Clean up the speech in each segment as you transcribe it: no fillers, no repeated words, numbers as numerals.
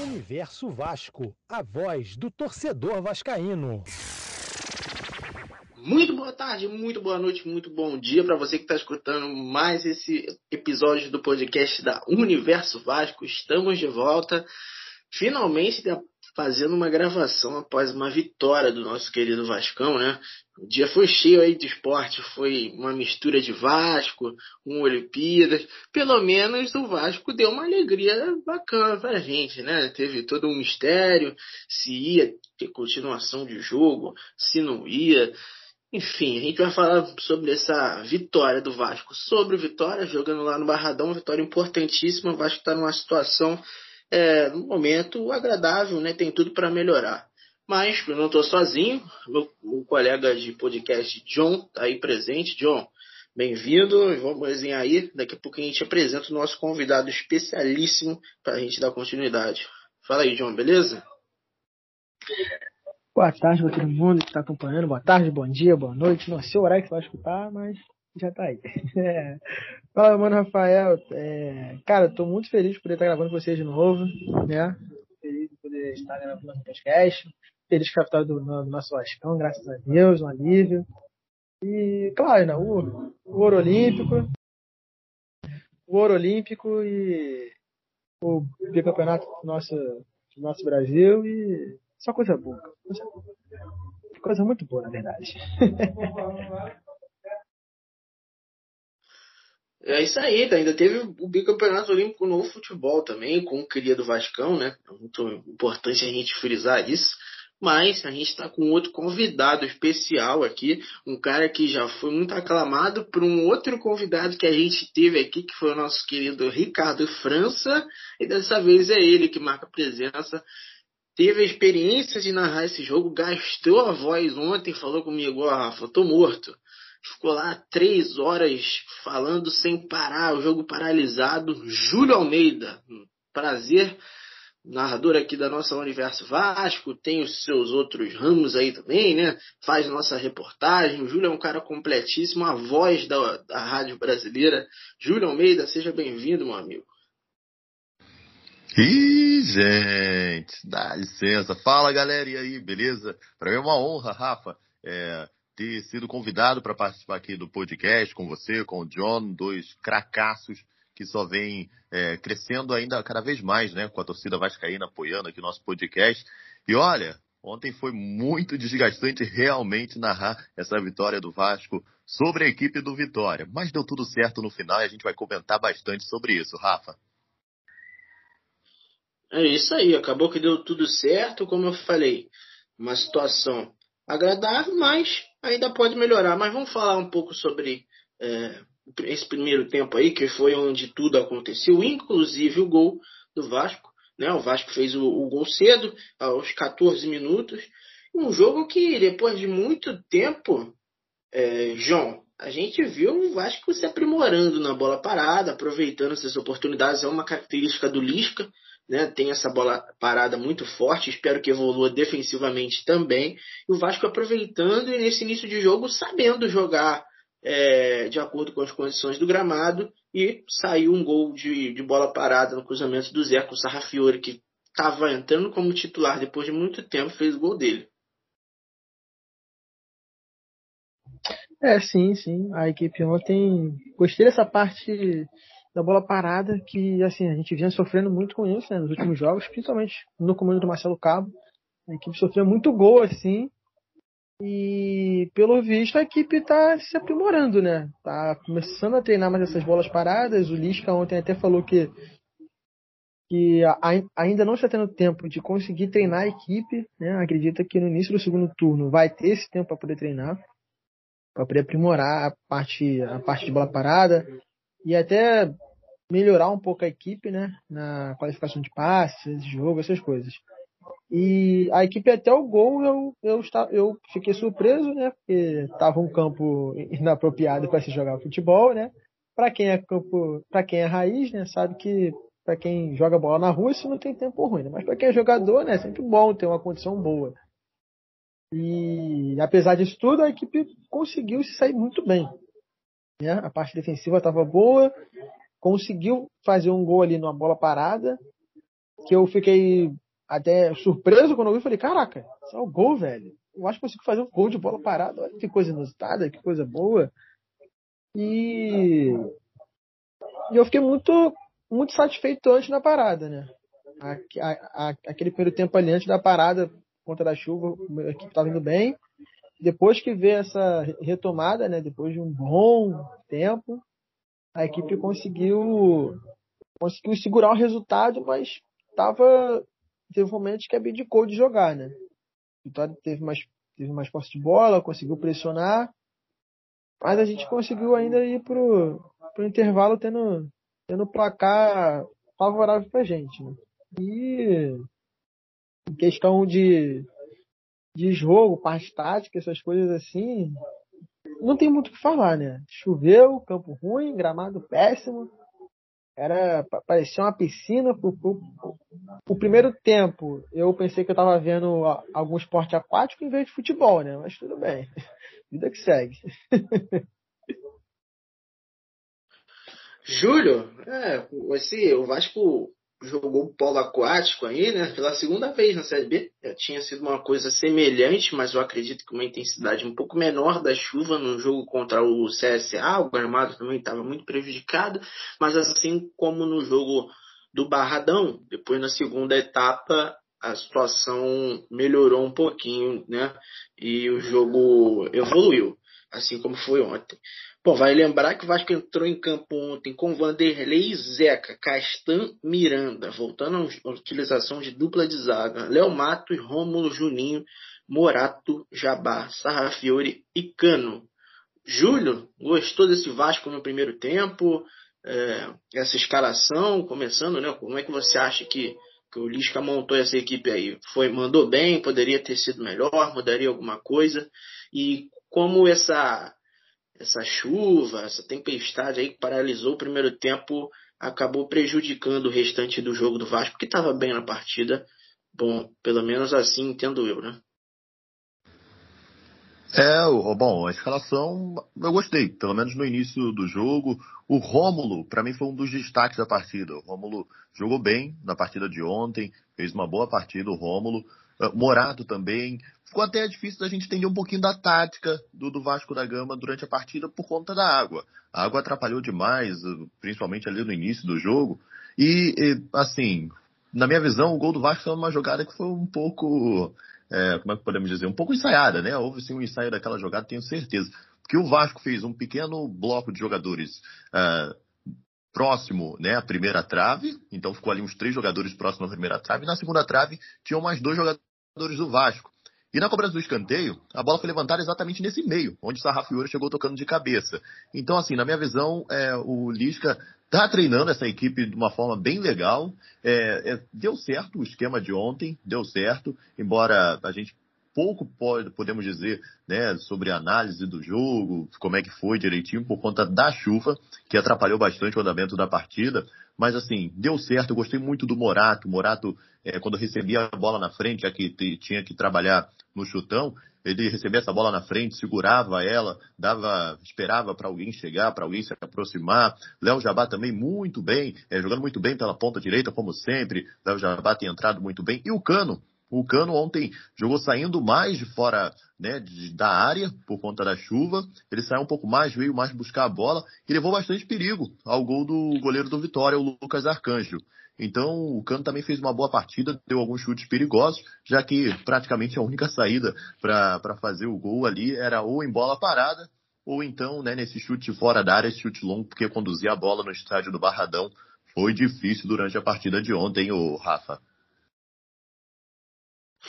Universo Vasco, a voz do torcedor vascaíno. Muito boa tarde, muito boa noite, muito bom dia para você que está escutando mais esse episódio do podcast da Universo Vasco. Estamos de volta, finalmente fazendo uma gravação após uma vitória do nosso querido Vascão, né? O dia foi cheio aí de esporte, foi uma mistura de Vasco, um Olimpíadas. Pelo menos o Vasco deu uma alegria bacana pra gente, né? Teve todo um mistério, se ia ter continuação de jogo, se não ia. Enfim, a gente vai falar sobre essa vitória do Vasco. Sobre Vitória, jogando lá no Barradão, uma vitória importantíssima. O Vasco está numa situação, no momento, agradável, né? Tem tudo para melhorar. Mas eu não estou sozinho, meu colega de podcast, John, está aí presente. John, bem-vindo, vamos resenhar aí. Daqui a pouco a gente apresenta o nosso convidado especialíssimo para a gente dar continuidade. Fala aí, John, beleza? Boa tarde para todo mundo que está acompanhando, boa tarde, bom dia, boa noite. Não sei o horário que você vai escutar, mas já está aí. Fala, mano, Rafael. Cara, estou muito feliz por estar gravando com vocês de novo, né? Feliz de poder estar gravando no podcast. Feliz capital do nosso Vascão, graças a Deus, um alívio. E, claro, né, o ouro olímpico. O ouro olímpico e o bicampeonato do nosso Brasil. E só coisa boa. Coisa muito boa, na verdade. É isso aí, ainda teve o bicampeonato olímpico no futebol também, com o cria do Vascão, né? É muito importante a gente frisar isso. Mas a gente está com outro convidado especial aqui, um cara que já foi muito aclamado por um outro convidado que a gente teve aqui, que foi o nosso querido Ricardo França, e dessa vez é ele que marca a presença. Teve a experiência de narrar esse jogo, gastou a voz ontem, falou comigo, ó, Rafa, tô morto. Ficou lá 3 horas falando sem parar, o jogo paralisado. Júlio Almeida, prazer. Narrador aqui da nossa Universo Vasco, tem os seus outros ramos aí também, né? Faz nossa reportagem. O Júlio é um cara completíssimo, a voz da rádio brasileira. Júlio Almeida, seja bem-vindo, meu amigo. Ih, gente, dá licença. Fala, galera, e aí, beleza? Para mim é uma honra, Rafa, ter sido convidado para participar aqui do podcast com você, com o John, dois cracaços que só vem crescendo ainda cada vez mais, né? Com a torcida vascaína apoiando aqui o nosso podcast. E olha, ontem foi muito desgastante realmente narrar essa vitória do Vasco sobre a equipe do Vitória. Mas deu tudo certo no final e a gente vai comentar bastante sobre isso, Rafa. É isso aí, acabou que deu tudo certo, como eu falei. Uma situação agradável, mas ainda pode melhorar. Mas vamos falar um pouco sobre esse primeiro tempo aí, que foi onde tudo aconteceu, inclusive o gol do Vasco, né? O Vasco fez o gol cedo, aos 14 minutos. Um jogo que, depois de muito tempo, João, a gente viu o Vasco se aprimorando na bola parada, aproveitando essas oportunidades. É uma característica do Lisca, né? Tem essa bola parada muito forte, espero que evolua defensivamente também. E o Vasco aproveitando, e nesse início de jogo, sabendo jogar de acordo com as condições do gramado, e saiu um gol de bola parada no cruzamento do Zeca. O Sarrafiore, que estava entrando como titular depois de muito tempo, fez o gol dele. Sim. A equipe ontem, gostei dessa parte da bola parada, que assim, a gente vinha sofrendo muito com isso, né, nos últimos jogos, principalmente no comando do Marcelo Cabo. A equipe sofreu muito gol, assim. E, pelo visto, a equipe está se aprimorando, né? Tá começando a treinar mais essas bolas paradas. O Lisca ontem até falou que ainda não está tendo tempo de conseguir treinar a equipe, né? Acredita que no início do segundo turno vai ter esse tempo para poder treinar, para poder aprimorar a parte de bola parada e até melhorar um pouco a equipe, né? Na qualificação de passes, jogo, essas coisas. E a equipe até o gol eu fiquei surpreso, né? Porque estava um campo inapropriado para se jogar futebol, né? Para quem é raiz, né? Sabe que para quem joga bola na rua isso não tem tempo ruim, né? Mas para quem é jogador, né? É sempre bom ter uma condição boa. E apesar disso tudo, a equipe conseguiu se sair muito bem, né? A parte defensiva estava boa, conseguiu fazer um gol ali numa bola parada. que eu fiquei até surpreso quando eu vi, falei, caraca, isso é o gol, velho. Eu acho que consigo fazer um gol de bola parada, olha que coisa inusitada, que coisa boa. E eu fiquei muito, muito satisfeito antes da parada, né? Aquele primeiro tempo ali antes da parada, por conta da chuva, a equipe estava indo bem. Depois que veio essa retomada, né? Depois de um bom tempo, a equipe conseguiu segurar o resultado, mas teve momentos que abdicou de jogar, né? Vitória teve mais posse de bola, conseguiu pressionar, mas a gente conseguiu ainda ir pro intervalo tendo placar favorável pra gente, né? E em questão de jogo, parte tática, essas coisas assim, não tem muito o que falar, né? Choveu, campo ruim, gramado péssimo, parecia uma piscina. O primeiro tempo eu pensei que eu tava vendo algum esporte aquático em vez de futebol, né? Mas tudo bem, vida que segue. Júlio, o Vasco jogou o polo aquático aí, né? Pela segunda vez na Série B. Tinha sido uma coisa semelhante, mas eu acredito que uma intensidade um pouco menor da chuva no jogo contra o CSA. O gramado também estava muito prejudicado, mas assim como no jogo do Barradão, depois na segunda etapa a situação melhorou um pouquinho, né? E o jogo evoluiu, assim como foi ontem. Bom, vai lembrar que o Vasco entrou em campo ontem com Vanderlei, Zeca, Castan, Miranda, voltando à utilização de dupla de zaga, Léo Matos, Rômulo, Juninho, Morato, Jabá, Sarrafiore e Cano. Júlio, gostou desse Vasco no primeiro tempo? Essa escalação, começando, né? Como é que você acha que o Lisca montou essa equipe aí? Mandou bem? Poderia ter sido melhor? Mudaria alguma coisa? E como essa chuva, essa tempestade aí que paralisou o primeiro tempo acabou prejudicando o restante do jogo do Vasco, que estava bem na partida. Bom, pelo menos assim entendo eu, né? A escalação eu gostei, pelo menos no início do jogo. O Rômulo, para mim, foi um dos destaques da partida. O Rômulo jogou bem na partida de ontem, fez uma boa partida o Rômulo. Morato também. Ficou até difícil da gente entender um pouquinho da tática do Vasco da Gama durante a partida por conta da água. A água atrapalhou demais, principalmente ali no início do jogo. E assim, na minha visão, o gol do Vasco foi uma jogada que foi um pouco... como é que podemos dizer? Um pouco ensaiada, né? Houve sim um ensaio daquela jogada, tenho certeza. Porque o Vasco fez um pequeno bloco de jogadores próximo, né, à primeira trave. Então ficou ali uns 3 jogadores próximos à primeira trave. E na segunda trave tinham mais 2 jogadores do Vasco. E na cobrança do escanteio, a bola foi levantada exatamente nesse meio, onde o Sarrafiore chegou tocando de cabeça. Então, assim, na minha visão, o Lisca está treinando essa equipe de uma forma bem legal. Deu certo o esquema de ontem, deu certo, embora a gente pouco podemos dizer, né, sobre a análise do jogo, como é que foi direitinho, por conta da chuva, que atrapalhou bastante o andamento da partida. Mas, assim, deu certo. Eu gostei muito do Morato. O Morato, quando recebia a bola na frente, já que tinha que trabalhar no chutão, ele recebia essa bola na frente, segurava ela, esperava para alguém chegar, para alguém se aproximar. Léo Jabá também muito bem, jogando muito bem pela ponta direita, como sempre. Léo Jabá tem entrado muito bem. E o Cano? O Cano ontem jogou saindo mais de fora, né, da área, por conta da chuva. Ele saiu um pouco mais, veio mais buscar a bola e levou bastante perigo ao gol do goleiro do Vitória, o Lucas Arcanjo. Então, o Cano também fez uma boa partida, deu alguns chutes perigosos, já que praticamente a única saída para fazer o gol ali era ou em bola parada, ou então, né, nesse chute fora da área, esse chute longo, porque conduzir a bola no estádio do Barradão foi difícil durante a partida de ontem, o Rafa.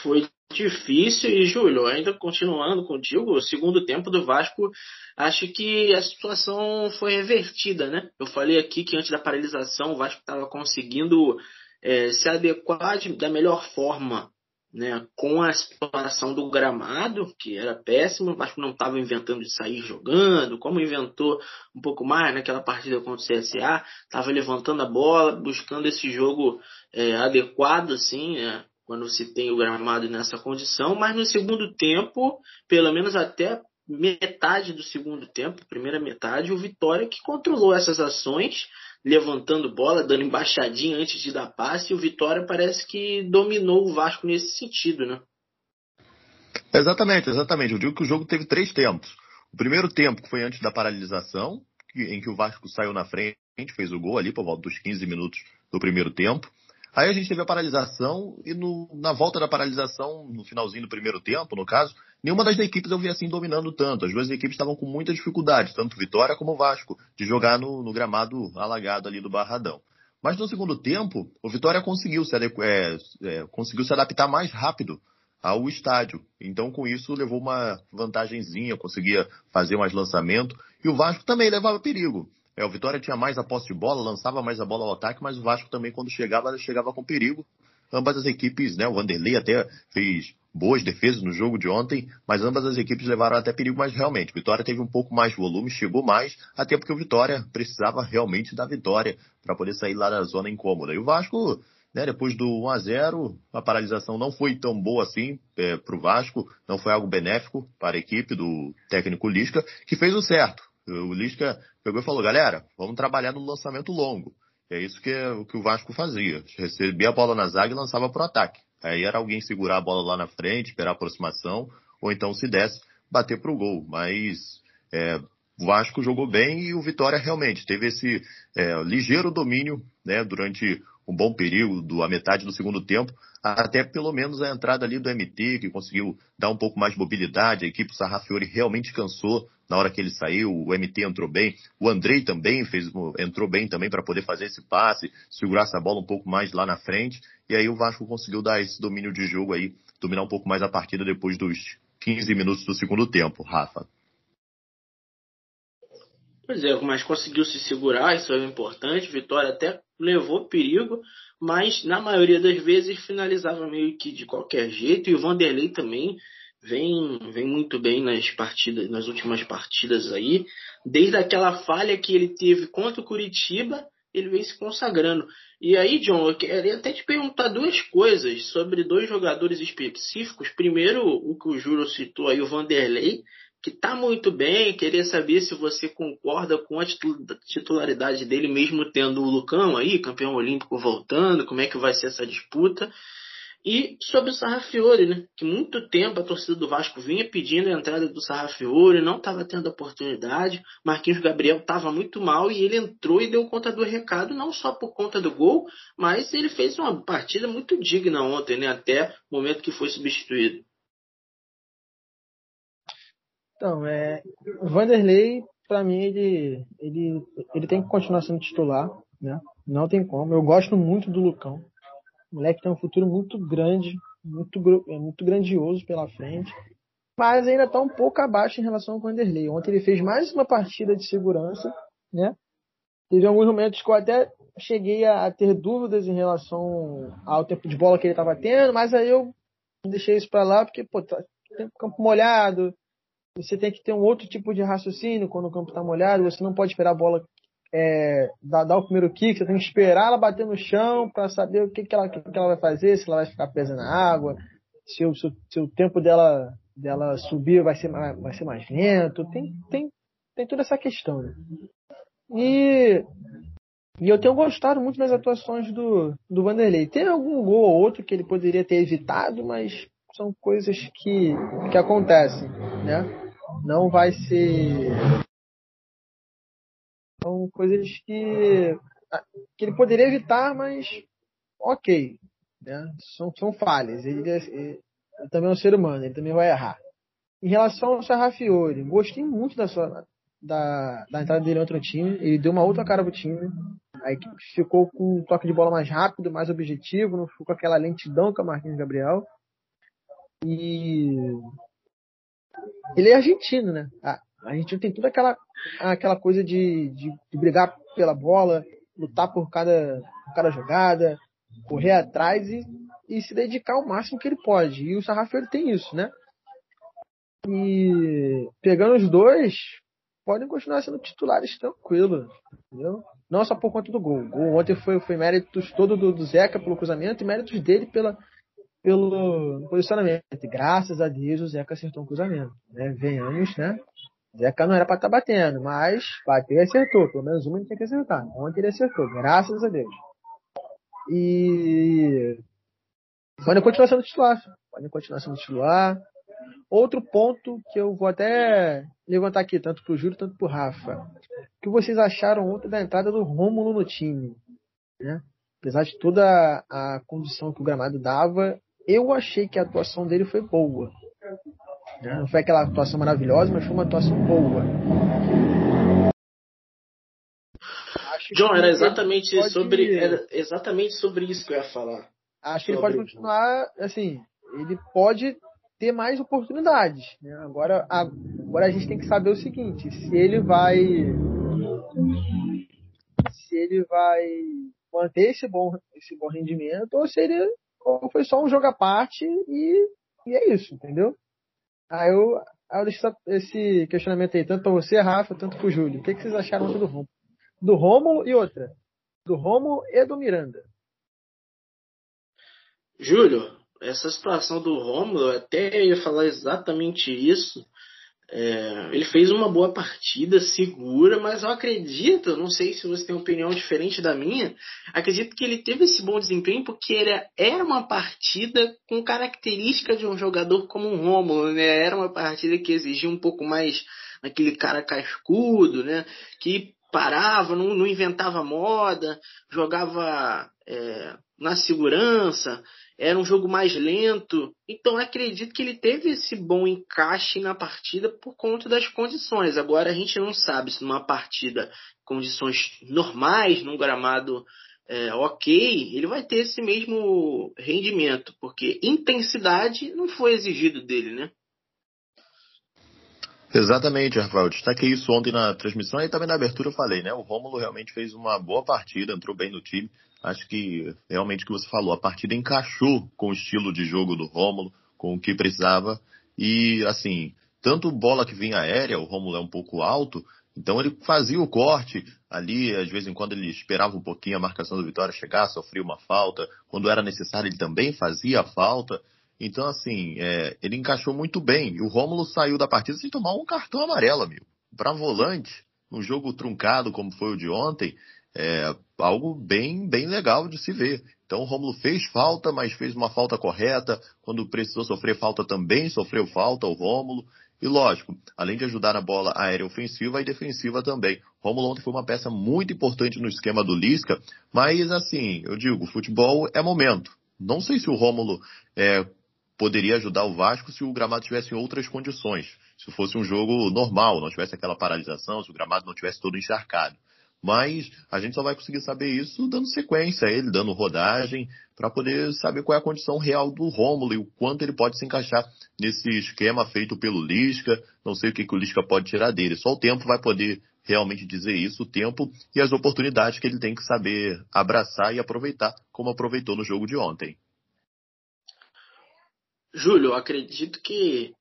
Foi difícil. E, Júlio, ainda continuando contigo, o segundo tempo do Vasco, acho que a situação foi revertida, né? Eu falei aqui que antes da paralisação o Vasco estava conseguindo se adequar da melhor forma, né, com a situação do gramado, que era péssimo. O Vasco não estava inventando de sair jogando, como inventou um pouco mais naquela partida contra o CSA, estava levantando a bola, buscando esse jogo adequado, assim, né, quando se tem o gramado nessa condição. Mas no segundo tempo, pelo menos até metade do segundo tempo, primeira metade, o Vitória que controlou essas ações, levantando bola, dando embaixadinha antes de dar passe, e o Vitória parece que dominou o Vasco nesse sentido, né? Exatamente, exatamente. Eu digo que o jogo teve três tempos. O primeiro tempo foi antes da paralisação, em que o Vasco saiu na frente, fez o gol ali por volta dos 15 minutos do primeiro tempo. Aí a gente teve a paralisação e na volta da paralisação, no finalzinho do primeiro tempo, no caso, nenhuma das equipes eu vi assim dominando tanto. As duas equipes estavam com muita dificuldade, tanto Vitória como o Vasco, de jogar no gramado alagado ali do Barradão. Mas no segundo tempo, o Vitória conseguiu se adaptar mais rápido ao estádio. Então, com isso, levou uma vantagenzinha, conseguia fazer mais lançamento. E o Vasco também levava perigo. O Vitória tinha mais a posse de bola, lançava mais a bola ao ataque, mas o Vasco também, quando chegava com perigo. Ambas as equipes, né? O Vanderlei até fez boas defesas no jogo de ontem, mas ambas as equipes levaram até perigo, mas realmente, o Vitória teve um pouco mais de volume, chegou mais, até porque o Vitória precisava realmente da vitória para poder sair lá da zona incômoda. E o Vasco, né, depois do 1-0, a paralisação não foi tão boa assim para o Vasco, não foi algo benéfico para a equipe do técnico Lisca, que fez o certo. O Lisca pegou e falou, galera, vamos trabalhar no lançamento longo. É isso que o Vasco fazia. Recebia a bola na zaga e lançava para o ataque. Aí era alguém segurar a bola lá na frente, esperar a aproximação, ou então, se desse, bater para o gol. Mas o Vasco jogou bem e o Vitória realmente teve esse ligeiro domínio, né, durante um bom período, a metade do segundo tempo, até pelo menos a entrada ali do MT, que conseguiu dar um pouco mais de mobilidade. A equipe Sarrafiore realmente cansou na hora que ele saiu, o MT entrou bem, o Andrei também entrou bem também para poder fazer esse passe, segurar essa bola um pouco mais lá na frente, e aí o Vasco conseguiu dar esse domínio de jogo aí, dominar um pouco mais a partida depois dos 15 minutos do segundo tempo, Rafa. Pois é, mas conseguiu se segurar, isso é o importante. Vitória até levou perigo, mas na maioria das vezes finalizava meio que de qualquer jeito. E o Vanderlei também vem muito bem nas últimas partidas aí. Desde aquela falha que ele teve contra o Coritiba, ele vem se consagrando. E aí, John, eu queria até te perguntar duas coisas sobre dois jogadores específicos. Primeiro, o que o Júlio citou aí, o Vanderlei, que está muito bem. Queria saber se você concorda com a titularidade dele, mesmo tendo o Lucão aí, campeão olímpico, voltando, como é que vai ser essa disputa. E sobre o Sarrafiore, né, que muito tempo a torcida do Vasco vinha pedindo a entrada do Sarrafiore, não estava tendo oportunidade. Marquinhos Gabriel estava muito mal e ele entrou e deu conta do recado, não só por conta do gol, mas ele fez uma partida muito digna ontem, né, até o momento que foi substituído. Então, o Vanderlei, para mim, ele tem que continuar sendo titular, né? Não tem como. Eu gosto muito do Lucão. O moleque tem um futuro muito grande, muito grandioso pela frente. Mas ainda está um pouco abaixo em relação ao Vanderlei. Ontem ele fez mais uma partida de segurança, né? Teve alguns momentos que eu até cheguei a ter dúvidas em relação ao tempo de bola que ele estava tendo, mas aí eu deixei isso para lá, porque, pô, tem campo molhado. Você tem que ter um outro tipo de raciocínio quando o campo está molhado. Você não pode esperar a bola dar o primeiro kick. Você tem que esperar ela bater no chão para saber o que ela vai fazer, se ela vai ficar presa na água, se o tempo dela subir vai ser mais lento. Tem toda essa questão, né? E eu tenho gostado muito das atuações do Vanderlei. Tem algum gol ou outro que ele poderia ter evitado, mas são coisas que acontecem, né? Não vai ser... São coisas que ele poderia evitar, mas ok, né? São falhas. Ele também é um ser humano, ele também vai errar. Em relação ao Sarrafiore, gostei muito da entrada dele em outro time. Ele deu uma outra cara pro time. A equipe ficou com um toque de bola mais rápido, mais objetivo, não ficou com aquela lentidão com o Marquinhos Gabriel. E ele é argentino, né? A gente tem toda aquela coisa de brigar pela bola, lutar por cada jogada, correr atrás e se dedicar ao máximo que ele pode. E o Sarrafiore tem isso, né? E pegando os dois, podem continuar sendo titulares tranquilo, entendeu? Não só por conta do gol. O gol ontem foi méritos todo do Zeca pelo cruzamento e méritos dele pelo posicionamento. Graças a Deus o Zeca acertou um cruzamento, né? Venhamos, né? Zeca não era pra estar batendo, mas bateu e acertou. Pelo menos uma ele tinha que acertar. Ontem ele acertou, graças a Deus. E podem continuar sendo titular. Podem continuar sendo titular. Outro ponto que eu vou até levantar aqui, tanto pro Júlio, tanto pro Rafa. O que vocês acharam ontem da entrada do Rômulo no time? Né? Apesar de toda a condição que o gramado dava, eu achei que a atuação dele foi boa. Não foi aquela atuação maravilhosa, mas foi uma atuação boa. John, era exatamente, pode... sobre isso que eu ia falar. Acho que ele pode continuar, assim, ele pode ter mais oportunidades. Né? Agora a gente tem que saber o seguinte, se ele vai manter esse bom rendimento, ou foi só um jogo à parte e é isso, entendeu? Aí eu deixo esse questionamento aí, tanto para você, Rafa, tanto para o Júlio. O que vocês acharam ontem do Rômulo? Do Rômulo e outra. Do Rômulo e do Miranda. Júlio, essa situação do Rômulo, eu até ia falar exatamente isso. Ele fez uma boa partida, segura, mas eu acredito, não sei se você tem opinião diferente da minha, acredito que ele teve esse bom desempenho porque era uma partida com característica de um jogador como o Rômulo, né? Era uma partida que exigia um pouco mais daquele cara cascudo, né? Que parava, não inventava moda, jogava na segurança... Era um jogo mais lento. Então, acredito que ele teve esse bom encaixe na partida por conta das condições. Agora, a gente não sabe se numa partida condições normais, num gramado ok, ele vai ter esse mesmo rendimento. Porque intensidade não foi exigido dele, né? Exatamente, Rafael. Destaquei isso ontem na transmissão e também na abertura eu falei, né? O Rômulo realmente fez uma boa partida, entrou bem no time. Acho que realmente o que você falou, a partida encaixou com o estilo de jogo do Rômulo, com o que precisava. E, assim, tanto bola que vinha aérea, o Rômulo é um pouco alto, então ele fazia o corte ali, às vezes em quando ele esperava um pouquinho a marcação do Vitória chegar, sofria uma falta. Quando era necessário ele também fazia a falta. Então, assim, ele encaixou muito bem. E o Rômulo saiu da partida sem tomar um cartão amarelo, amigo. Para volante, num jogo truncado como foi o de ontem... algo bem, bem legal de se ver. Então o Rômulo fez falta, mas fez uma falta correta. Quando precisou sofrer falta também sofreu falta o Rômulo. E lógico, além de ajudar na bola aérea ofensiva e defensiva também. O Rômulo ontem foi uma peça muito importante no esquema do Lisca. Mas assim, eu digo, futebol é momento. Não sei se o Rômulo poderia ajudar o Vasco se o gramado tivesse em outras condições. Se fosse um jogo normal, não tivesse aquela paralisação, se o gramado não tivesse todo encharcado. Mas a gente só vai conseguir saber isso dando sequência a ele, dando rodagem, para poder saber qual é a condição real do Rômulo e o quanto ele pode se encaixar nesse esquema feito pelo Lisca. Não sei o que o Lisca pode tirar dele. Só o tempo vai poder realmente dizer isso, o tempo e as oportunidades que ele tem que saber abraçar e aproveitar, como aproveitou no jogo de ontem. Júlio, eu acredito que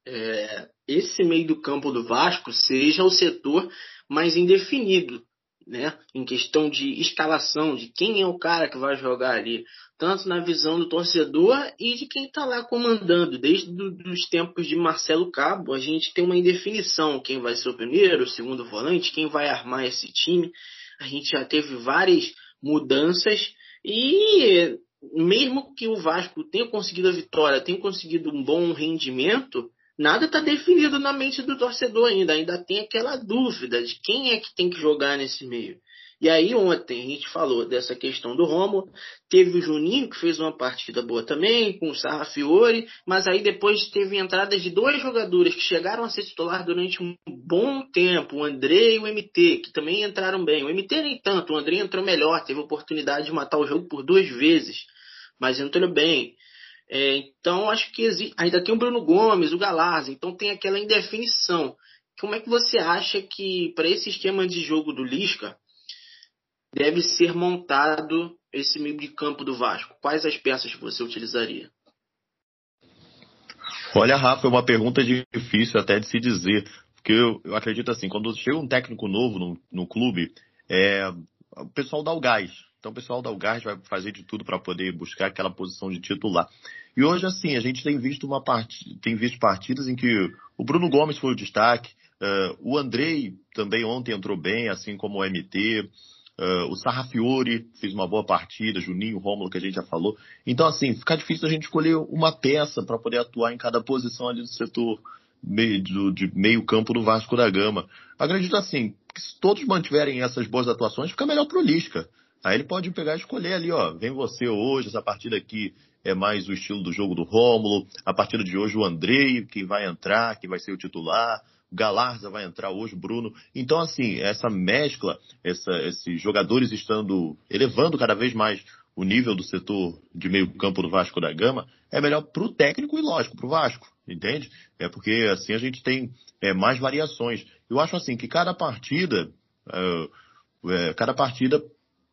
esse meio do campo do Vasco seja o setor mais indefinido. Né? Em questão de escalação, de quem é o cara que vai jogar ali, tanto na visão do torcedor e de quem está lá comandando. Desde os tempos de Marcelo Cabo, a gente tem uma indefinição, quem vai ser o primeiro, o segundo volante, quem vai armar esse time. A gente já teve várias mudanças e mesmo que o Vasco tenha conseguido a vitória, tenha conseguido um bom rendimento, nada está definido na mente do torcedor ainda. Ainda tem aquela dúvida de quem é que tem que jogar nesse meio. E aí ontem a gente falou dessa questão do Rômulo. Teve o Juninho, que fez uma partida boa também, com o Sarrafiore. Mas aí depois teve entradas de dois jogadores que chegaram a ser titular durante um bom tempo. O Andrei e o MT, que também entraram bem. O MT nem tanto, o Andrei entrou melhor. Teve a oportunidade de matar o jogo por duas vezes. Mas entrou bem. Então, acho que ainda tem o Bruno Gomes, o Galarza, então tem aquela indefinição. Como é que você acha que, para esse esquema de jogo do Lisca, deve ser montado esse meio de campo do Vasco? Quais as peças que você utilizaria? Olha, Rafa, é uma pergunta difícil até de se dizer, porque eu acredito assim, quando chega um técnico novo no clube, o pessoal dá o gás. Então o pessoal da Algarve vai fazer de tudo para poder buscar aquela posição de titular. E hoje, assim, a gente tem visto partidas em que o Bruno Gomes foi o destaque, O Andrei também ontem entrou bem, assim como o MT. O Sarrafiore fez uma boa partida, Juninho, Rômulo, que a gente já falou. Então, assim, fica difícil a gente escolher uma peça para poder atuar em cada posição ali do setor de meio campo do Vasco da Gama. Acredito, assim, que se todos mantiverem essas boas atuações, fica melhor pro Lisca. Aí ele pode pegar e escolher ali, ó, vem você hoje, essa partida aqui é mais o estilo do jogo do Rômulo, a partida de hoje o Andrei, que vai entrar, que vai ser o titular, o Galarza vai entrar hoje, Bruno. Então, assim, essa mescla, esses jogadores elevando cada vez mais o nível do setor de meio campo do Vasco da Gama, é melhor pro técnico e, lógico, pro Vasco, entende? É porque, assim, a gente tem mais variações. Eu acho, assim, que cada partida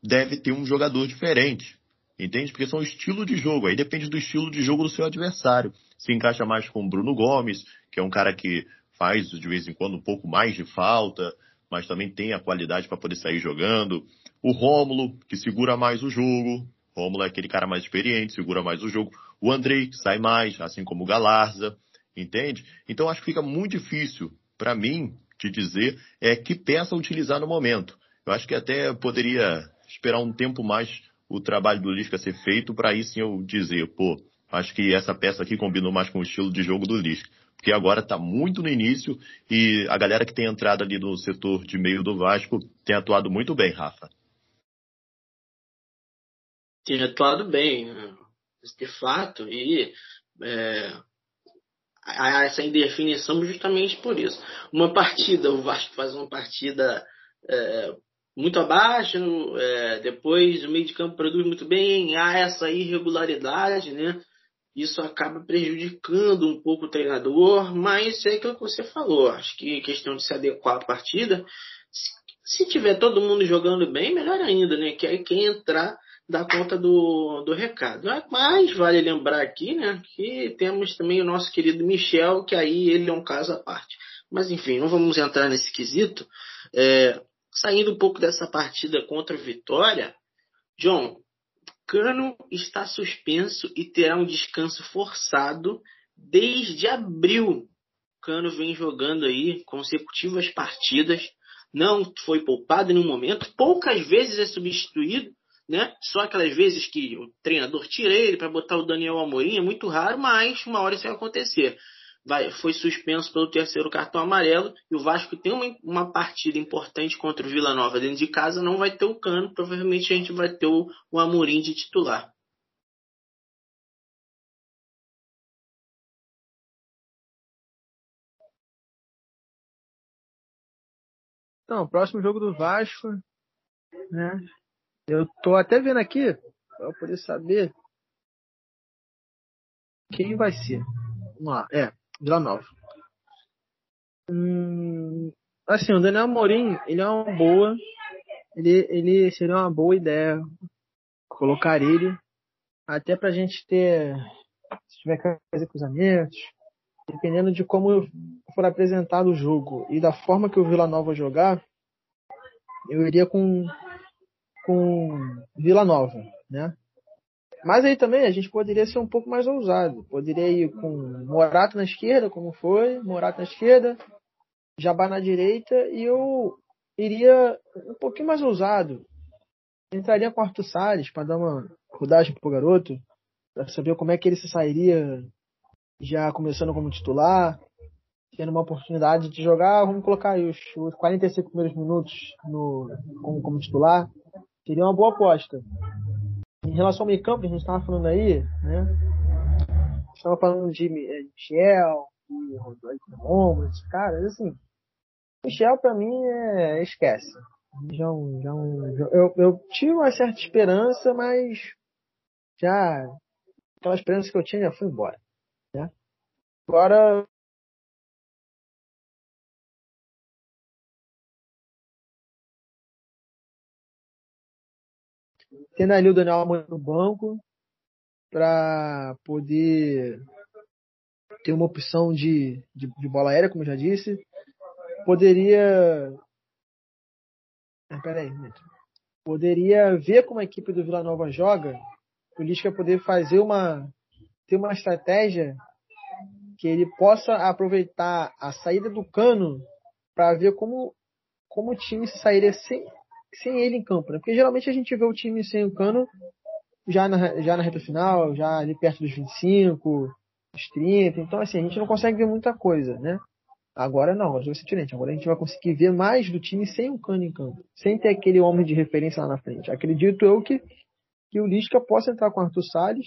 deve ter um jogador diferente, entende? Porque são estilo de jogo, aí depende do estilo de jogo do seu adversário. Se encaixa mais com o Bruno Gomes, que é um cara que faz de vez em quando um pouco mais de falta, mas também tem a qualidade para poder sair jogando. O Rômulo, que segura mais o jogo, Rômulo é aquele cara mais experiente, segura mais o jogo. O Andrei, que sai mais, assim como o Galarza, entende? Então acho que fica muito difícil para mim te dizer que peça utilizar no momento. Eu acho que até poderia esperar um tempo mais o trabalho do Lisca ser feito para aí sim eu dizer, pô, acho que essa peça aqui combinou mais com o estilo de jogo do Lisca. Porque agora está muito no início e a galera que tem entrado ali no setor de meio do Vasco tem atuado muito bem, Rafa. Tem atuado bem, de fato, e há essa indefinição justamente por isso. Uma partida, o Vasco faz uma partida muito abaixo, depois o meio de campo produz muito bem, há essa irregularidade, né? Isso acaba prejudicando um pouco o treinador, mas é aquilo que você falou. Acho que questão de se adequar à partida. Se tiver todo mundo jogando bem, melhor ainda, né? Que aí quem entrar dá conta do recado. Mas vale lembrar aqui, né? Que temos também o nosso querido Michel, que aí ele é um caso à parte. Mas enfim, não vamos entrar nesse quesito. Saindo um pouco dessa partida contra o Vitória, John, Cano está suspenso e terá um descanso forçado desde abril. Cano vem jogando aí consecutivas partidas, não foi poupado em nenhum momento, poucas vezes é substituído, né? Só aquelas vezes que o treinador tira ele para botar o Daniel Amorim, é muito raro, mas uma hora isso vai acontecer. Foi suspenso pelo terceiro cartão amarelo e o Vasco tem uma partida importante contra o Vila Nova dentro de casa, não vai ter o Cano, provavelmente a gente vai ter o Amorim de titular. Então, próximo jogo do Vasco, né? Eu tô até vendo aqui para poder saber quem vai ser. Vamos lá, Vila Nova. Assim, o Daniel Amorim, ele é uma boa. Ele seria uma boa ideia colocar ele. Até pra gente ter. Se tiver que fazer cruzamentos. Dependendo de como for apresentado o jogo e da forma que o Vila Nova jogar, eu iria com Vila Nova, né? Mas aí também a gente poderia ser um pouco mais ousado. Poderia ir com Morato na esquerda, como foi. Morato na esquerda, Jabá na direita. E eu iria um pouquinho mais ousado. Entraria com Arthur Salles para dar uma rodagem pro garoto. Para saber como é que ele se sairia já começando como titular. Tendo uma oportunidade de jogar. Vamos colocar aí os 45 primeiros minutos como titular. Seria uma boa aposta. Em relação ao meio campo, a gente estava falando aí, né? Estava falando de Michel, de Rodolfo, esses caras, assim. Michel, pra mim, esquece. Eu tive uma certa esperança, mas já aquela esperança que eu tinha já foi embora, né? Agora, tendo ali o Daniel Amorim no banco para poder ter uma opção de bola aérea, como eu já disse. Poderia ver como a equipe do Vila Nova joga, o Lisca poder fazer ter uma estratégia que ele possa aproveitar a saída do Cano para ver como o time sairia sem ele em campo, né? Porque geralmente a gente vê o time sem o Cano já na reta final, já ali perto dos 25, dos 30. Então, assim, a gente não consegue ver muita coisa, né? Agora não, agora vai ser diferente. Agora a gente vai conseguir ver mais do time sem o Cano em campo, sem ter aquele homem de referência lá na frente. Acredito eu que o Lisca possa entrar com o Arthur Salles.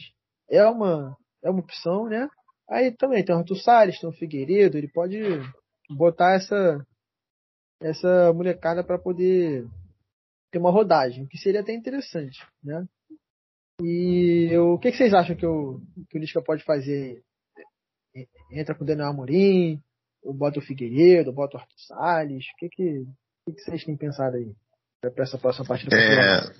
É uma opção, né? Aí também tem o Arthur Salles, tem o Figueiredo. Ele pode botar essa molecada para poder ter uma rodagem, que seria até interessante, né? E o que vocês acham que o Lisca pode fazer? Entra com o Daniel Amorim, ou bota o Figueiredo, ou bota o Arthur Salles? O que vocês têm pensado aí para essa próxima parte do campeonato?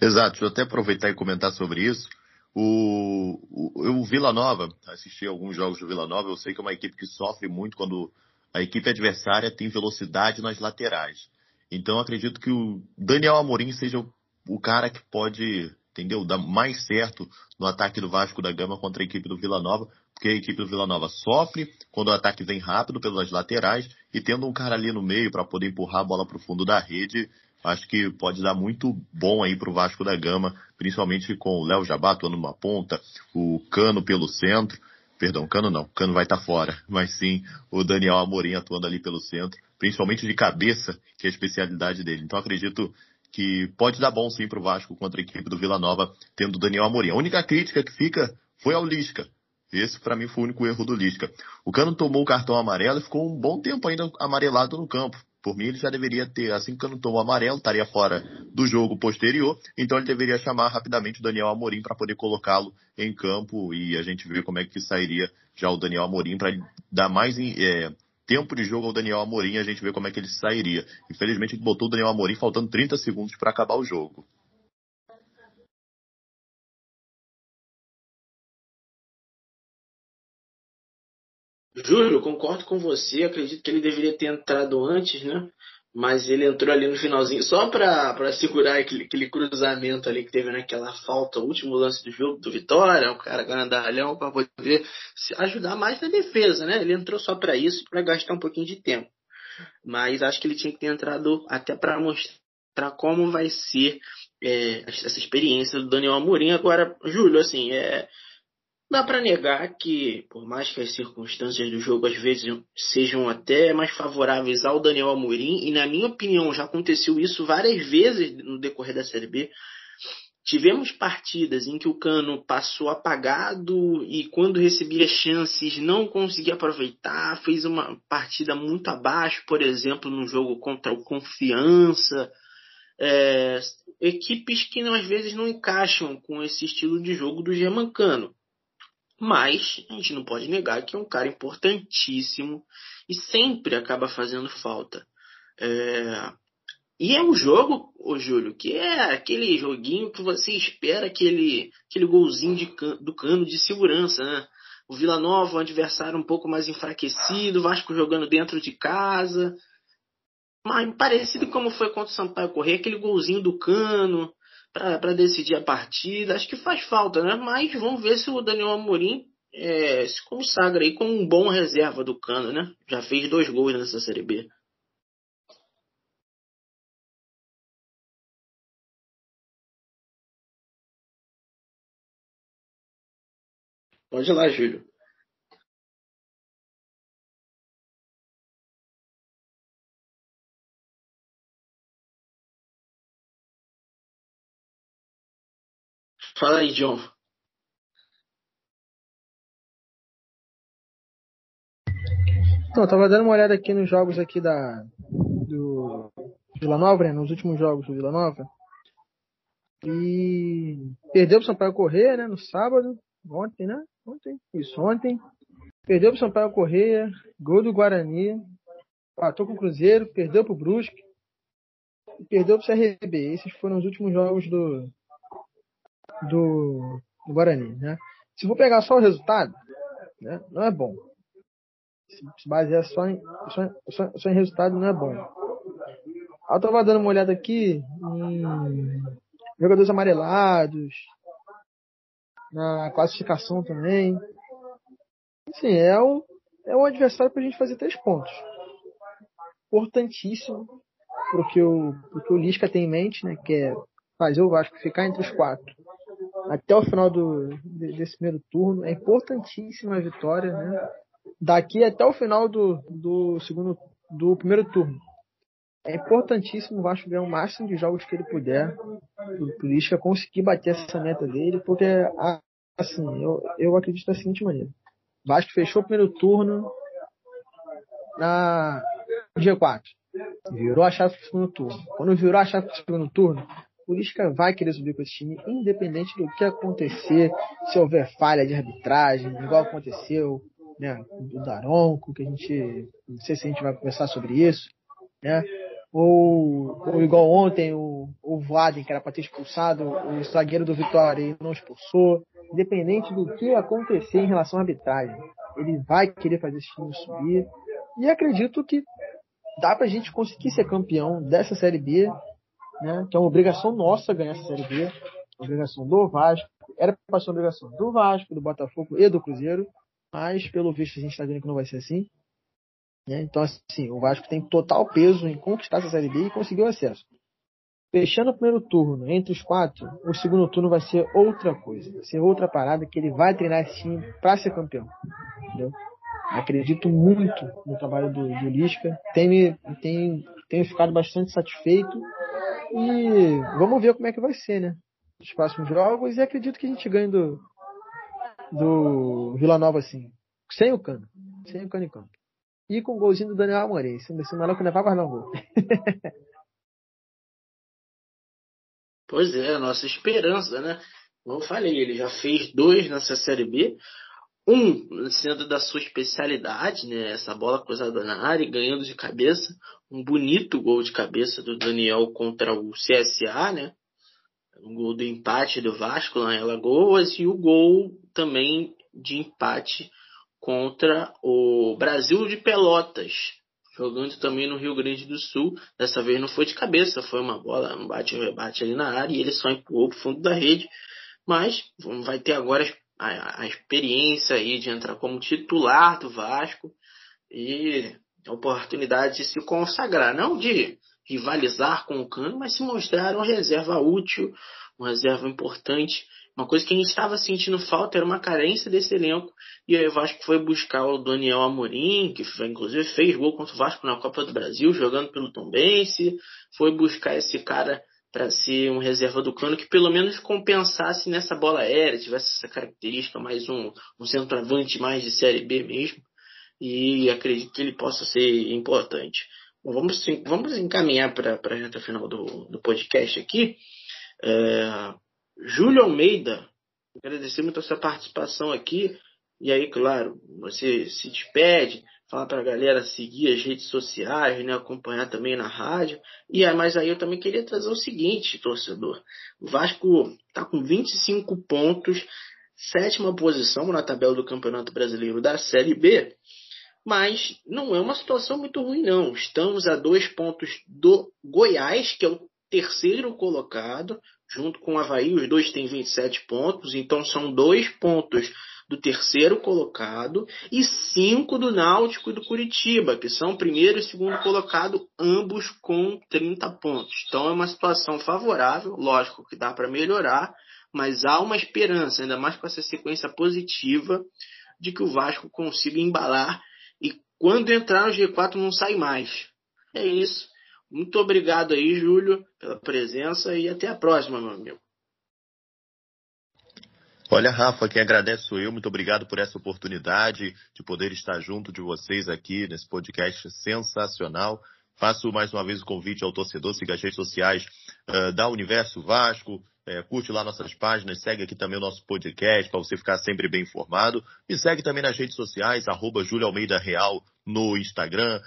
Exato, deixa eu até aproveitar e comentar sobre isso. O Vila Nova, assisti a alguns jogos do Vila Nova, eu sei que é uma equipe que sofre muito quando a equipe adversária tem velocidade nas laterais. Então acredito que o Daniel Amorim seja o cara que pode, entendeu, dar mais certo no ataque do Vasco da Gama contra a equipe do Vila Nova, porque a equipe do Vila Nova sofre quando o ataque vem rápido pelas laterais, e tendo um cara ali no meio para poder empurrar a bola para o fundo da rede, acho que pode dar muito bom aí para o Vasco da Gama, principalmente com o Léo Jabá atuando numa ponta, o Cano pelo centro, Cano vai estar fora, mas sim o Daniel Amorim atuando ali pelo centro, principalmente de cabeça, que é a especialidade dele. Então acredito que pode dar bom sim para o Vasco contra a equipe do Vila Nova, tendo o Daniel Amorim. A única crítica que fica foi ao Lisca. Esse para mim foi o único erro do Lisca. O Cano tomou o cartão amarelo e ficou um bom tempo ainda amarelado no campo. Por mim, ele já deveria ter, assim que o Cano tomou amarelo, estaria fora do jogo posterior, então ele deveria chamar rapidamente o Daniel Amorim para poder colocá-lo em campo, e a gente vê como é que sairia já o Daniel Amorim para dar mais tempo de jogo ao Daniel Amorim, a gente vê como é que ele sairia. Infelizmente, ele botou o Daniel Amorim faltando 30 segundos para acabar o jogo. Júlio, concordo com você, acredito que ele deveria ter entrado antes, né? Mas ele entrou ali no finalzinho, só para segurar aquele cruzamento ali que teve naquela falta, o último lance do jogo do Vitória, o cara grandalhão, para poder se ajudar mais na defesa, né? Ele entrou só para isso, para gastar um pouquinho de tempo. Mas acho que ele tinha que ter entrado até para mostrar como vai ser essa experiência do Daniel Amorim. Agora, Júlio, assim, dá para negar que, por mais que as circunstâncias do jogo às vezes sejam até mais favoráveis ao Daniel Amorim, e na minha opinião já aconteceu isso várias vezes no decorrer da Série B, tivemos partidas em que o Cano passou apagado e quando recebia chances não conseguia aproveitar, fez uma partida muito abaixo, por exemplo, no jogo contra o Confiança. Equipes que às vezes não encaixam com esse estilo de jogo do Germancano. Mas a gente não pode negar que é um cara importantíssimo e sempre acaba fazendo falta. E é um jogo, Júlio, que é aquele joguinho que você espera aquele golzinho do Cano de segurança, né? O Vila Nova, um adversário um pouco mais enfraquecido, o Vasco jogando dentro de casa. Mas parecido como foi contra o Sampaio Corrêa, aquele golzinho do Cano para decidir a partida, acho que faz falta, né? Mas vamos ver se o Daniel Amorim se consagra aí como um bom reserva do Cano, né? Já fez 2 gols nessa Série B. Pode ir lá, Júlio. Fala aí, John. Então, eu tava dando uma olhada aqui nos jogos aqui do Vila Nova, né? Nos últimos jogos do Vila Nova. E perdeu pro Sampaio Corrêa, né? No sábado. Ontem, né? Ontem. Perdeu pro Sampaio Corrêa. Gol do Guarani. Empatou com o Cruzeiro. Perdeu pro Brusque. E perdeu pro CRB. Esses foram os últimos jogos do Guarani, né? Se for pegar só o resultado, né, não é bom. Se basear só em resultado, não é bom. Eu estava dando uma olhada aqui em jogadores amarelados, na classificação também. Assim, é um adversário para a gente fazer 3 pontos. importantíssimo pro que o Lisca tem em mente, né, que é fazer o Vasco ficar entre os quatro até o final desse primeiro turno. É importantíssima a vitória, né, daqui até o final do primeiro turno. É importantíssimo o Vasco ganhar o máximo de jogos que ele puder, o Lisca conseguir bater essa meta dele, porque assim, eu acredito da seguinte maneira: o Vasco fechou o primeiro turno na G4, virou a chave pro segundo turno. Quando virou a chave pro segundo turno, o Lisca vai querer subir com esse time, independente do que acontecer, se houver falha de arbitragem, igual aconteceu, né, do Daronco, que a gente, não sei se a gente vai conversar sobre isso, né, ou igual ontem, o Vladen, que era para ter expulsado o zagueiro do Vitória e não expulsou. Independente do que acontecer em relação à arbitragem, ele vai querer fazer esse time subir. E acredito que dá pra gente conseguir ser campeão dessa Série B, né? Que é uma obrigação nossa ganhar essa Série B, obrigação do Vasco. Era pra ser uma obrigação do Vasco, do Botafogo e do Cruzeiro, mas pelo visto a gente tá vendo que não vai ser assim, né? Então assim, o Vasco tem total peso em conquistar essa Série B e conseguir o acesso. Fechando o primeiro turno entre os quatro, o segundo turno vai ser outra coisa, vai ser outra parada, que ele vai treinar esse time para ser campeão, entendeu? Acredito muito no trabalho do Lisca, tenho ficado bastante satisfeito, e vamos ver como é que vai ser, né, os próximos jogos, e acredito que a gente ganhe do Vila Nova, assim, sem o Cano em campo, e com o golzinho do Daniel Amorim. Esse maluco não vai guardar um gol. Pois é, a nossa esperança, né? Como eu falei, ele já fez 2 nessa Série B. Um sendo da sua especialidade, né? Essa bola cruzada na área e ganhando de cabeça. Um bonito gol de cabeça do Daniel contra o CSA, né? Um gol do empate do Vasco lá em Alagoas. E o gol também de empate contra o Brasil de Pelotas, jogando também no Rio Grande do Sul. Dessa vez não foi de cabeça, foi uma bola, um bate e um rebate ali na área, e ele só empurrou para o fundo da rede. Mas vai ter agora a experiência aí de entrar como titular do Vasco e a oportunidade de se consagrar, não de rivalizar com o Cano, mas se mostrar uma reserva útil, uma reserva importante. Uma coisa que a gente estava sentindo falta era uma carência desse elenco. E aí o Vasco foi buscar o Daniel Amorim, que inclusive fez gol contra o Vasco na Copa do Brasil, jogando pelo Tombense. Foi buscar esse cara para ser um reserva do Cano, que pelo menos compensasse nessa bola aérea, tivesse essa característica, mais um centroavante mais de Série B mesmo. E acredito que ele possa ser importante. Bom, vamos encaminhar para a reta final do podcast aqui. Júlio Almeida, agradecer muito a sua participação aqui. E aí, claro, você se despede, fala para a galera seguir as redes sociais, né, acompanhar também na rádio. Mas aí eu também queria trazer o seguinte, torcedor: o Vasco está com 25 pontos, 7ª posição na tabela do Campeonato Brasileiro da Série B, mas não é uma situação muito ruim, não. Estamos a 2 pontos do Goiás, que é o 3º colocado, junto com o Avaí. Os dois têm 27 pontos, então são 2 pontos do 3º colocado e 5 do Náutico e do Coritiba, que são 1º e 2º colocado, ambos com 30 pontos. Então é uma situação favorável, lógico que dá para melhorar, mas há uma esperança, ainda mais com essa sequência positiva, de que o Vasco consiga embalar e quando entrar no G4 não sai mais. É isso. Muito obrigado aí, Júlio, pela presença, e até a próxima, meu amigo. Olha, Rafa, quem agradece sou eu. Muito obrigado por essa oportunidade de poder estar junto de vocês aqui nesse podcast sensacional. Faço mais uma vez o convite ao torcedor: siga as redes sociais da Universo Vasco, curte lá nossas páginas, segue aqui também o nosso podcast para você ficar sempre bem informado. Me segue também nas redes sociais, @JulioAlmeidaReal no Instagram,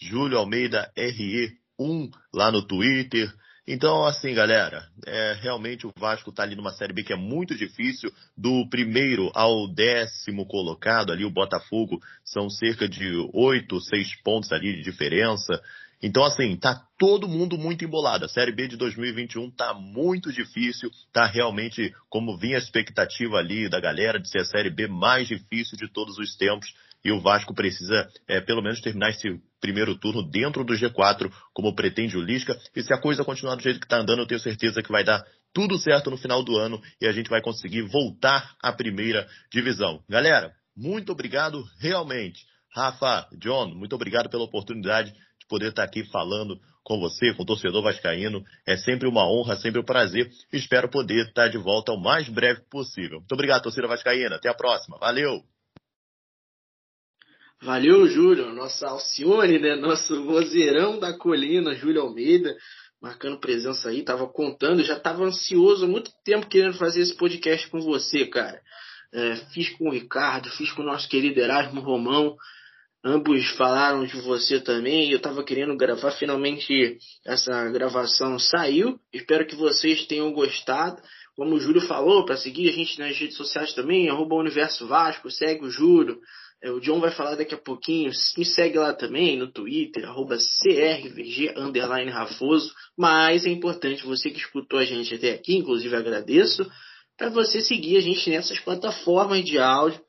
@JulioAlmeidaRE1 lá no Twitter. Então, assim, galera, realmente o Vasco está ali numa Série B que é muito difícil. Do 1º ao 10º colocado ali, o Botafogo, são cerca de 6 pontos ali de diferença. Então, assim, tá todo mundo muito embolado. A Série B de 2021 tá muito difícil, tá realmente, como vinha a expectativa ali da galera, de ser a Série B mais difícil de todos os tempos. e o Vasco precisa pelo menos terminar esse primeiro turno dentro do G4, como pretende o Lisca, e se a coisa continuar do jeito que está andando, eu tenho certeza que vai dar tudo certo no final do ano e a gente vai conseguir voltar à primeira divisão. Galera, muito obrigado realmente. Rafa, John, muito obrigado pela oportunidade de poder estar aqui falando com você, com o torcedor vascaíno. É sempre uma honra, sempre um prazer. Espero poder estar de volta o mais breve possível. Muito obrigado, torcida vascaína. Até a próxima. Valeu! Valeu, Júlio. Nossa Alcione, né? Nosso vozeirão da colina, Júlio Almeida, marcando presença aí. Tava contando, já tava ansioso há muito tempo querendo fazer esse podcast com você, cara. Fiz com o Ricardo, fiz com o nosso querido Erasmo Romão. Ambos falaram de você também. Eu estava querendo gravar, finalmente essa gravação saiu. Espero que vocês tenham gostado. Como o Júlio falou, para seguir a gente nas redes sociais também, @UniversoVasco, segue o Júlio. O John vai falar daqui a pouquinho. Me segue lá também no Twitter, @CRVG_Rafoso. Mas é importante, você que escutou a gente até aqui, inclusive agradeço, para você seguir a gente nessas plataformas de áudio.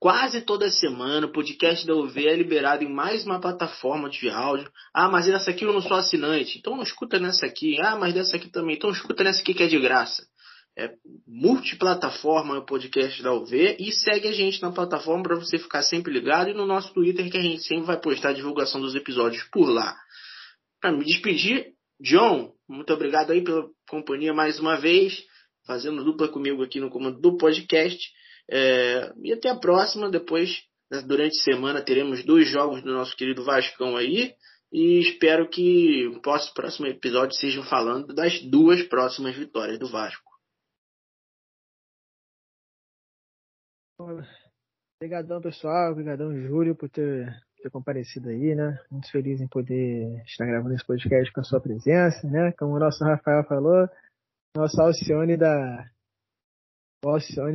Quase toda semana o podcast da UV é liberado em mais uma plataforma de áudio. Ah, mas nessa aqui eu não sou assinante, então não escuta nessa aqui. Ah, mas nessa aqui também, então escuta nessa aqui que é de graça. É multiplataforma o podcast da UV, e segue a gente na plataforma para você ficar sempre ligado, e no nosso Twitter, que a gente sempre vai postar a divulgação dos episódios por lá. Para me despedir, John, muito obrigado aí pela companhia mais uma vez, fazendo dupla comigo aqui no comando do podcast. E até a próxima. Depois, durante a semana, teremos 2 jogos do nosso querido Vascão aí, e espero que o próximo episódio sejam falando das 2 próximas vitórias do Vasco. Obrigadão, pessoal, obrigadão, Júlio, por ter comparecido aí, né? Muito feliz em poder estar gravando esse podcast com a sua presença, né? Como o nosso Rafael falou, nosso Alcione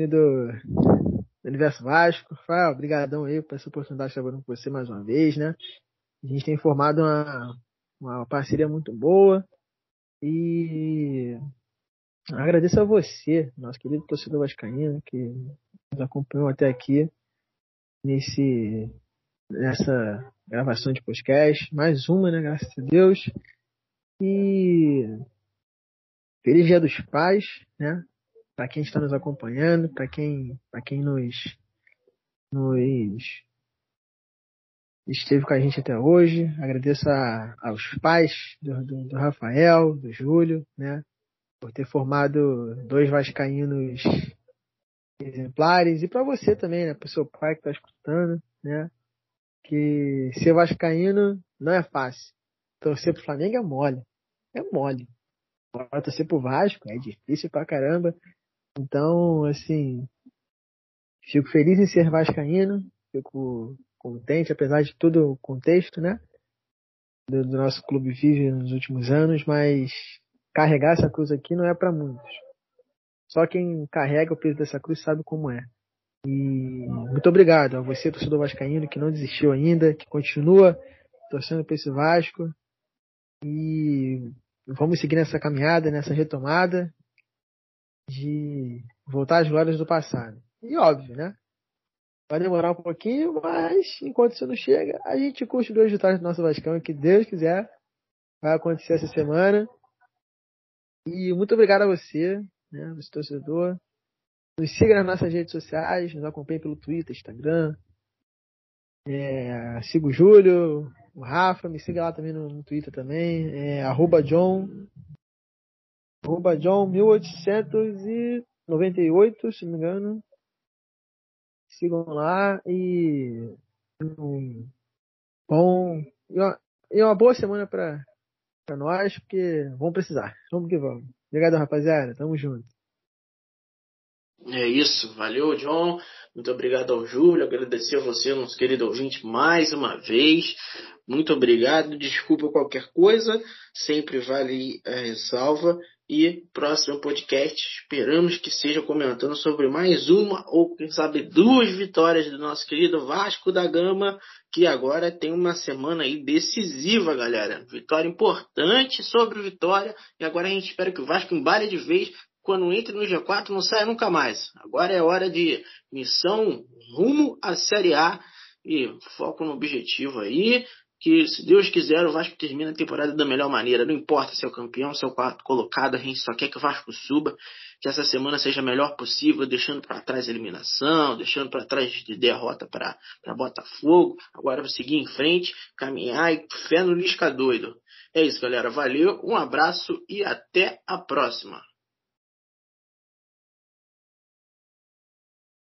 do Universo Vasco. Rafael, brigadão aí por essa oportunidade de trabalhar com você mais uma vez, né? A gente tem formado uma parceria muito boa, e agradeço a você, nosso querido torcedor vascaíno, que nos acompanhou até aqui nessa gravação de podcast, mais uma, né? Graças a Deus. E feliz Dia dos Pais, né? Para quem está nos acompanhando, para quem nos esteve com a gente até hoje. Agradeço aos pais do Rafael, do Júlio, né, por ter formado 2 vascaínos exemplares, e para você também, né, para o seu pai que está escutando, né, que ser vascaíno não é fácil. Torcer para o Flamengo é mole, é mole. Agora torcer para o Vasco é difícil pra caramba. Então, assim, fico feliz em ser vascaíno, fico contente, apesar de todo o contexto, né, do nosso clube vive nos últimos anos, mas carregar essa cruz aqui não é para muitos. Só quem carrega o peso dessa cruz sabe como é. E muito obrigado a você, torcedor vascaíno, que não desistiu ainda, que continua torcendo para esse Vasco. E vamos seguir nessa caminhada, nessa retomada de voltar às glórias do passado. E óbvio, né? Vai demorar um pouquinho, mas enquanto isso não chega, a gente curte 2 vitórias do nosso Vascão, e que Deus quiser vai acontecer essa semana. E muito obrigado a você, né, você torcedor. Nos siga nas nossas redes sociais, nos acompanhe pelo Twitter, Instagram. Siga o Júlio, o Rafa, me siga lá também no Twitter também, @John 1898, se não me engano. Sigam lá, e uma boa semana pra nós, porque vamos precisar. Vamos que vamos. Obrigado, rapaziada. Tamo junto. É isso. Valeu, John. Muito obrigado ao Júlio. Agradecer a você, nosso querido ouvinte, mais uma vez. Muito obrigado. Desculpa qualquer coisa. Sempre vale a ressalva. E próximo podcast, esperamos que seja comentando sobre mais uma ou, quem sabe, 2 vitórias do nosso querido Vasco da Gama, que agora tem uma semana aí decisiva, galera. Vitória importante sobre Vitória. E agora a gente espera que o Vasco embale de vez. Quando entra no G4, não sai nunca mais. Agora é hora de missão rumo à Série A. E foco no objetivo aí, que se Deus quiser o Vasco termina a temporada da melhor maneira. Não importa se é o campeão, se é o quarto colocado, a gente só quer que o Vasco suba, que essa semana seja a melhor possível, deixando para trás a eliminação, deixando para trás de derrota para Botafogo. Agora vou seguir em frente, caminhar e fé no Lisca doido. É isso, galera. Valeu, um abraço e até a próxima.